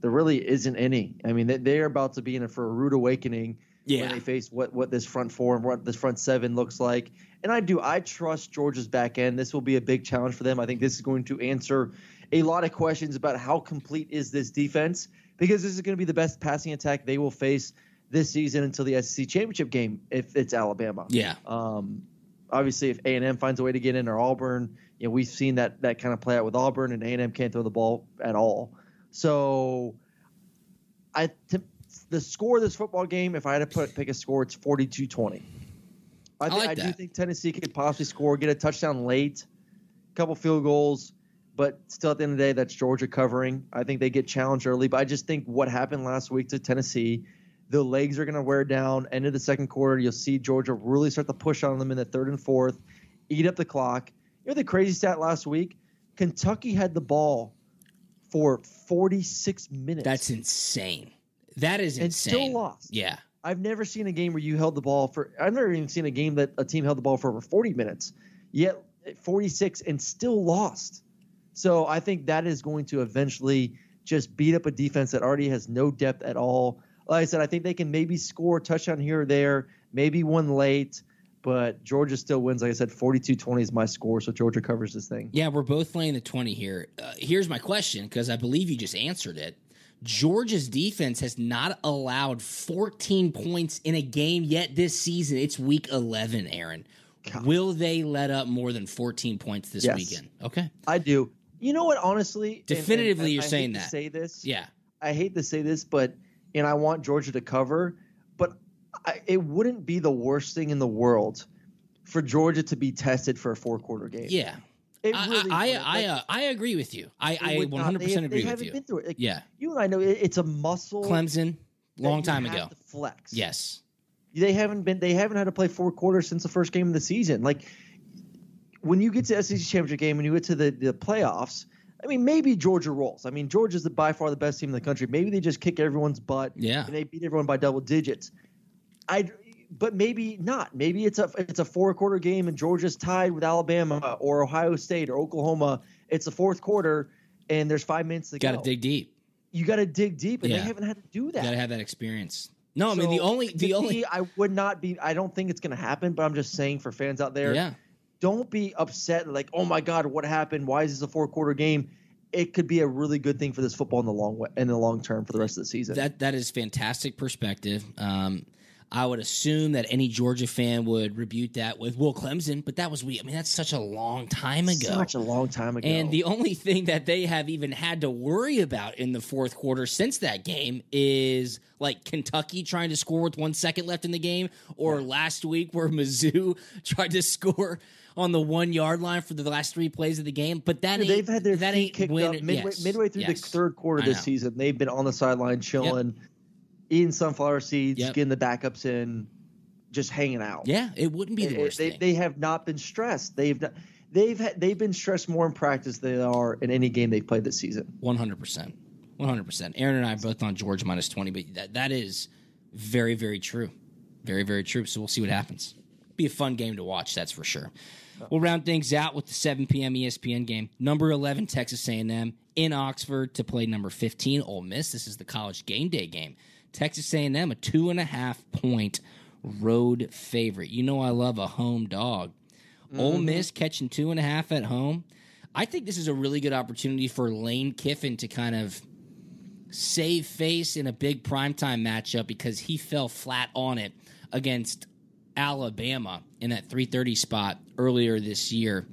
there really isn't any. I mean, they're about to be in for a rude awakening when they face what this front four and what this front seven looks like. And I trust Georgia's back end. This will be a big challenge for them. I think this is going to answer a lot of questions about how complete is this defense, because this is going to be the best passing attack they will face this season until the SEC championship game if it's Alabama. Yeah. Obviously, if A&M finds a way to get in, or Auburn, you know, we've seen that kind of play out with Auburn, and A&M can't throw the ball at all. So the score of this football game, if I had to pick a score, it's 42-20. I do think Tennessee could possibly score, get a touchdown late, a couple field goals. But still, at the end of the day, that's Georgia covering. I think they get challenged early. But I just think what happened last week to Tennessee, the legs are going to wear down. End of the second quarter, you'll see Georgia really start to push on them in the third and fourth, eat up the clock. You know the crazy stat last week? Kentucky had the ball for 46 minutes. That's insane. That is insane. And still lost. Yeah. I've never seen a game where you held the ball for – I've never even seen a game that a team held the ball for over 40 minutes, yet 46 and still lost. So I think that is going to eventually just beat up a defense that already has no depth at all. Like I said, I think they can maybe score a touchdown here or there, maybe one late, but Georgia still wins. Like I said, 42-20 is my score, so Georgia covers this thing. Yeah, we're both laying the 20 here. Here's my question, because I believe you just answered it. Georgia's defense has not allowed 14 points in a game yet this season. It's week 11, Aaron. God. Will they let up more than 14 points this weekend? Okay. I do. You know what, honestly? Definitively, you're saying that. I hate to say this, but I want Georgia to cover, but it wouldn't be the worst thing in the world for Georgia to be tested for a four-quarter game. Yeah. I agree with you. I 100% agree with you. They haven't been through it. Like, you and I know it's a muscle. Clemson, long time ago. To flex. Yes. They haven't had to play four quarters since the first game of the season. Like, when you get to the SEC championship game, when you get to the playoffs, I mean, maybe Georgia rolls. I mean, Georgia's by far the best team in the country. Maybe they just kick everyone's butt. Yeah. And they beat everyone by double digits. But maybe not. Maybe it's a four-quarter game and Georgia's tied with Alabama or Ohio State or Oklahoma. It's the fourth quarter and there's 5 minutes to go. Got to dig deep. you got to dig deep, and they haven't had to do that. You got to have that experience. No, I mean, the only I would not be, I don't think it's going to happen, but I'm just saying for fans out there, don't be upset like, oh my God, what happened? Why is this a 4-quarter game? It could be a really good thing for this football in the long way, in the long term for the rest of the season. That is fantastic perspective. I would assume that any Georgia fan would rebuke that with Will Clemson, but that was I mean, that's such a long time ago. And the only thing that they have even had to worry about in the fourth quarter since that game is like Kentucky trying to score with 1 second left in the game, or last week where Mizzou tried to score on the 1 yard line for the last three plays of the game. But that they've had their feet kicked up midway through the third quarter this season. They've been on the sideline chilling. Yep. Eating sunflower seeds, getting the backups in, just hanging out. Yeah, it wouldn't be the worst thing. They have not been stressed. They've been stressed more in practice than they are in any game they've played this season. 100%. 100%. Aaron and I are both on Georgia minus 20, but that is very, very true. Very, very true. So we'll see what happens. Be a fun game to watch, that's for sure. We'll round things out with the 7 p.m. ESPN game. Number 11, Texas A&M in Oxford to play number 15, Ole Miss. This is the College Game Day game. Texas A&M, a 2.5-point road favorite. You know I love a home dog. Mm-hmm. Ole Miss catching 2.5 at home. I think this is a really good opportunity for Lane Kiffin to kind of save face in a big primetime matchup, because he fell flat on it against Alabama in that 3:30 spot earlier this year.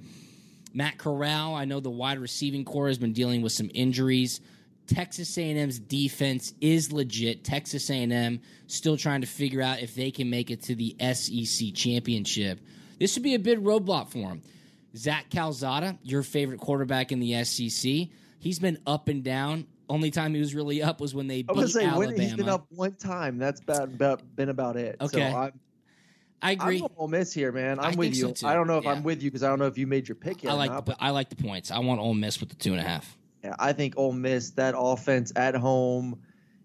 Matt Corral, I know the wide receiving corps has been dealing with some injuries. Texas A&M's defense is legit. Texas A&M still trying to figure out if they can make it to the SEC championship. This would be a big roadblock for them. Zach Calzada, your favorite quarterback in the SEC, he's been up and down. Only time he was really up was when they beat Alabama. He's been up one time. That's been about it. Okay. So I agree. I'm going Ole Miss here, man. I'm with you. So I don't know if I'm with you, because I don't know if you made your pick yet. I like the points. I want Ole Miss with the 2.5. Yeah, I think Ole Miss, that offense at home,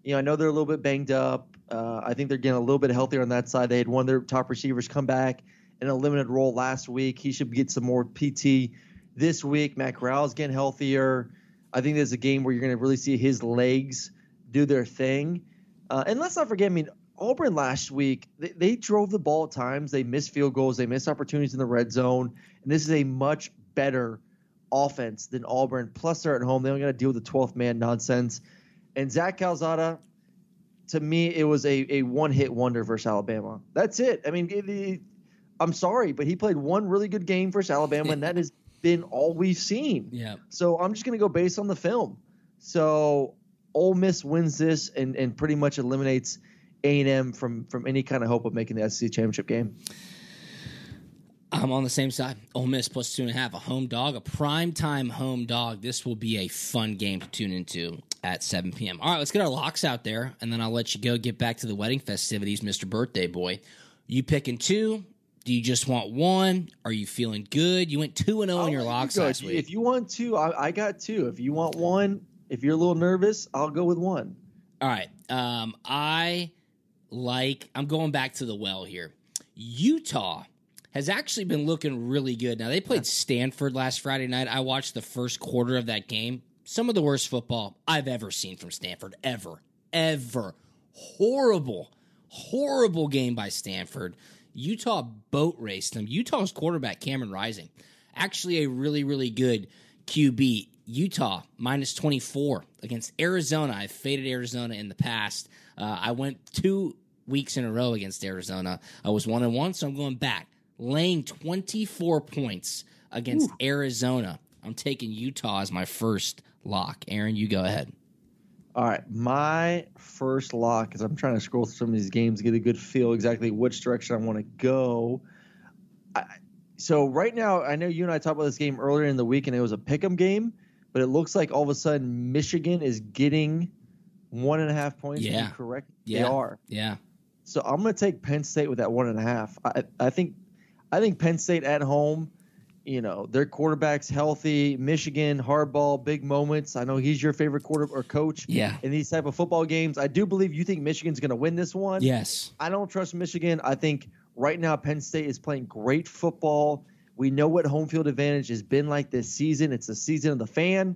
I know they're a little bit banged up. I think they're getting a little bit healthier on that side. They had one of their top receivers come back in a limited role last week. He should get some more PT this week. Matt Corral is getting healthier. I think there's a game where you're going to really see his legs do their thing. And let's not forget, Auburn last week, they drove the ball at times. They missed field goals. They missed opportunities in the red zone. And this is a much better offense than Auburn. Plus, they're at home. They don't got to deal with the 12th man nonsense. And Zach Calzada, to me, it was a one-hit wonder versus Alabama. That's it. I'm sorry, but he played one really good game versus Alabama, and that has been all we've seen. Yeah. So I'm just going to go based on the film. So Ole Miss wins this and pretty much eliminates A&M from any kind of hope of making the SEC championship game. I'm on the same side. Ole Miss plus 2.5, a home dog, a primetime home dog. This will be a fun game to tune into at 7 p.m. All right, let's get our locks out there, and then I'll let you go get back to the wedding festivities, Mr. Birthday Boy. You picking two? Do you just want one? Are you feeling good? You went 2-0 in your locks last week. If you want two, I got two. If you want one, if you're a little nervous, I'll go with one. All right. I'm going back to the well here. Utah has actually been looking really good. Now, they played Stanford last Friday night. I watched the first quarter of that game. Some of the worst football I've ever seen from Stanford, ever. Horrible game by Stanford. Utah boat raced them. Utah's quarterback, Cameron Rising, actually a really, really good QB. Utah, minus 24 against Arizona. I've faded Arizona in the past. I went 2 weeks in a row against Arizona. I was 1-1, so I'm going back. Laying 24 points against Arizona. I'm taking Utah as my first lock. Aaron, you go ahead. All right. My first lock, because I'm trying to scroll through some of these games, get a good feel exactly which direction I want to go. So right now, I know you and I talked about this game earlier in the week, and it was a pick 'em game, but it looks like all of a sudden Michigan is getting 1.5 points. Yeah. Correct? Yeah. They are. Yeah. So I'm going to take Penn State with that 1.5. I think Penn State at home, their quarterback's healthy. Michigan, Harbaugh, big moments. I know he's your favorite quarterback or coach in these type of football games. I do believe you think Michigan's going to win this one. Yes. I don't trust Michigan. I think right now Penn State is playing great football. We know what home field advantage has been like this season. It's the season of the fan.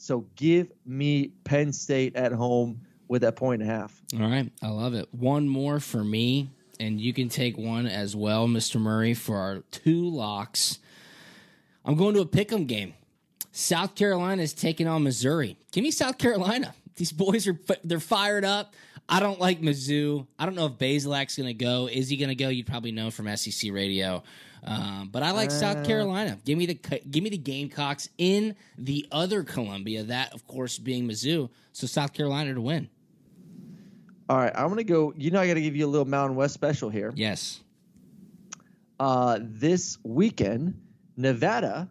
So give me Penn State at home with that 1.5. All right. I love it. One more for me, and you can take one as well, Mr. Murray, for our two locks. I'm going to a pick'em game. South Carolina is taking on Missouri. Give me South Carolina. These boys they're fired up. I don't like Mizzou. I don't know if Basilak's going to go. Is he going to go? You'd probably know from SEC Radio. But I like South Carolina. Give me the Gamecocks in the other Columbia, that, of course, being Mizzou. So South Carolina to win. All right. I'm going to go. You know I got to give you a little Mountain West special here. Yes. This weekend, Nevada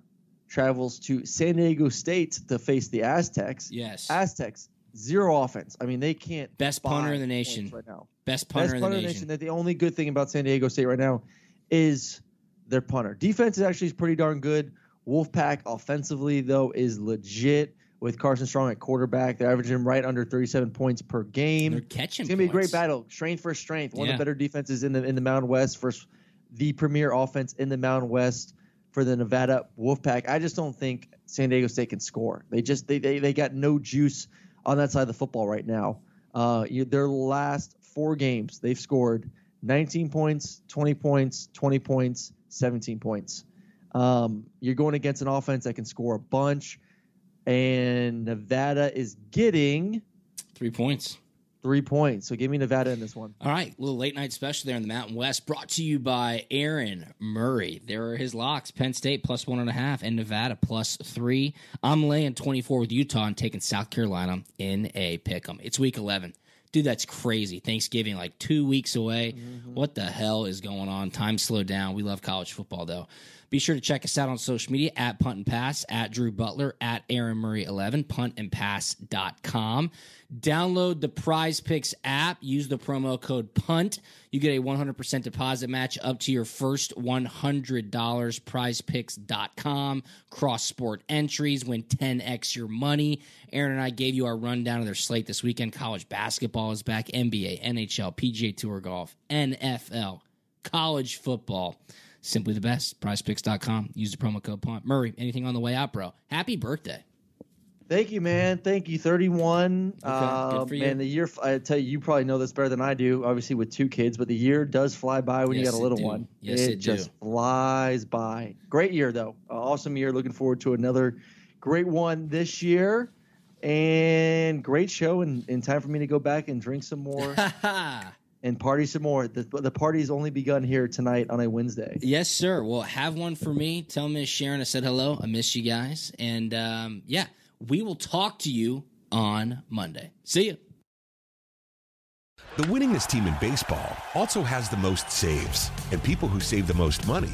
travels to San Diego State to face the Aztecs. Yes. Aztecs. Zero offense. I mean, they can't. Best punter in the nation right now. Best punter in the nation. That the only good thing about San Diego State right now is their punter. Defense is actually pretty darn good. Wolfpack offensively though is legit with Carson Strong at quarterback. They're averaging right under 37 points per game. They're catching. It's gonna be a great battle, strength for strength. One of the better defenses in the Mountain West versus the premier offense in the Mountain West for the Nevada Wolfpack. I just don't think San Diego State can score. They just they got no juice on that side of the football right now. Their last four games, they've scored 19 points, 20 points, 20 points, 17 points. You're going against an offense that can score a bunch, and Nevada is getting 3 points. 3 points. So give me Nevada in this one. All right. Little late night special there in the Mountain West brought to you by Aaron Murray. There are his locks. Penn State plus 1.5 and Nevada plus 3. I'm laying 24 with Utah and taking South Carolina in a pick'em. It's week 11. Dude, that's crazy. Thanksgiving, like 2 weeks away. Mm-hmm. What the hell is going on? Time slowed down. We love college football, though. Be sure to check us out on social media at Punt and Pass, at Drew Butler, at Aaron Murray 11, puntandpass.com. Download the Prize Picks app. Use the promo code PUNT. You get a 100% deposit match up to your first $100. Prizepicks.com. Cross-sport entries. Win 10x your money. Aaron and I gave you our rundown of their slate this weekend. College basketball is back. NBA, NHL, PGA Tour Golf, NFL, college football. Simply the best. Prizepicks.com. Use the promo code PUNT. Murray, anything on the way out, bro? Happy birthday. Thank you, man. Thank you. 31. Okay, good for you. Man, the year, I tell you, you probably know this better than I do, obviously with two kids, but the year does fly by when you got a little one. Yes, it just flies by. Great year, though. Awesome year. Looking forward to another great one this year. And great show, and time for me to go back and drink some more. And party some more. The party's only begun here tonight on a Wednesday. Yes, sir. Well, have one for me. Tell Miss Sharon I said hello. I miss you guys. And, we will talk to you on Monday. See you. The winningest team in baseball also has the most saves. And people who save the most money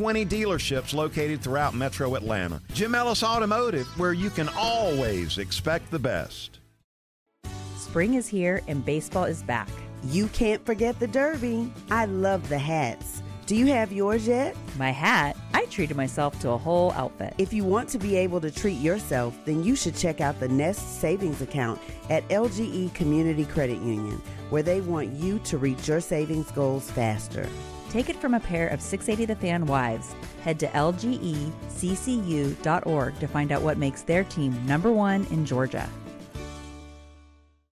dealerships located throughout Metro Atlanta. Jim Ellis Automotive, where you can always expect the best. Spring is here and baseball is back. You can't forget the Derby. I love the hats. Do you have yours yet? My hat? I treated myself to a whole outfit. If you want to be able to treat yourself, then you should check out the Nest Savings Account at LGE Community Credit Union, where they want you to reach your savings goals faster. Take it from a pair of 680 The Fan wives. Head to lgeccu.org to find out what makes their team number one in Georgia.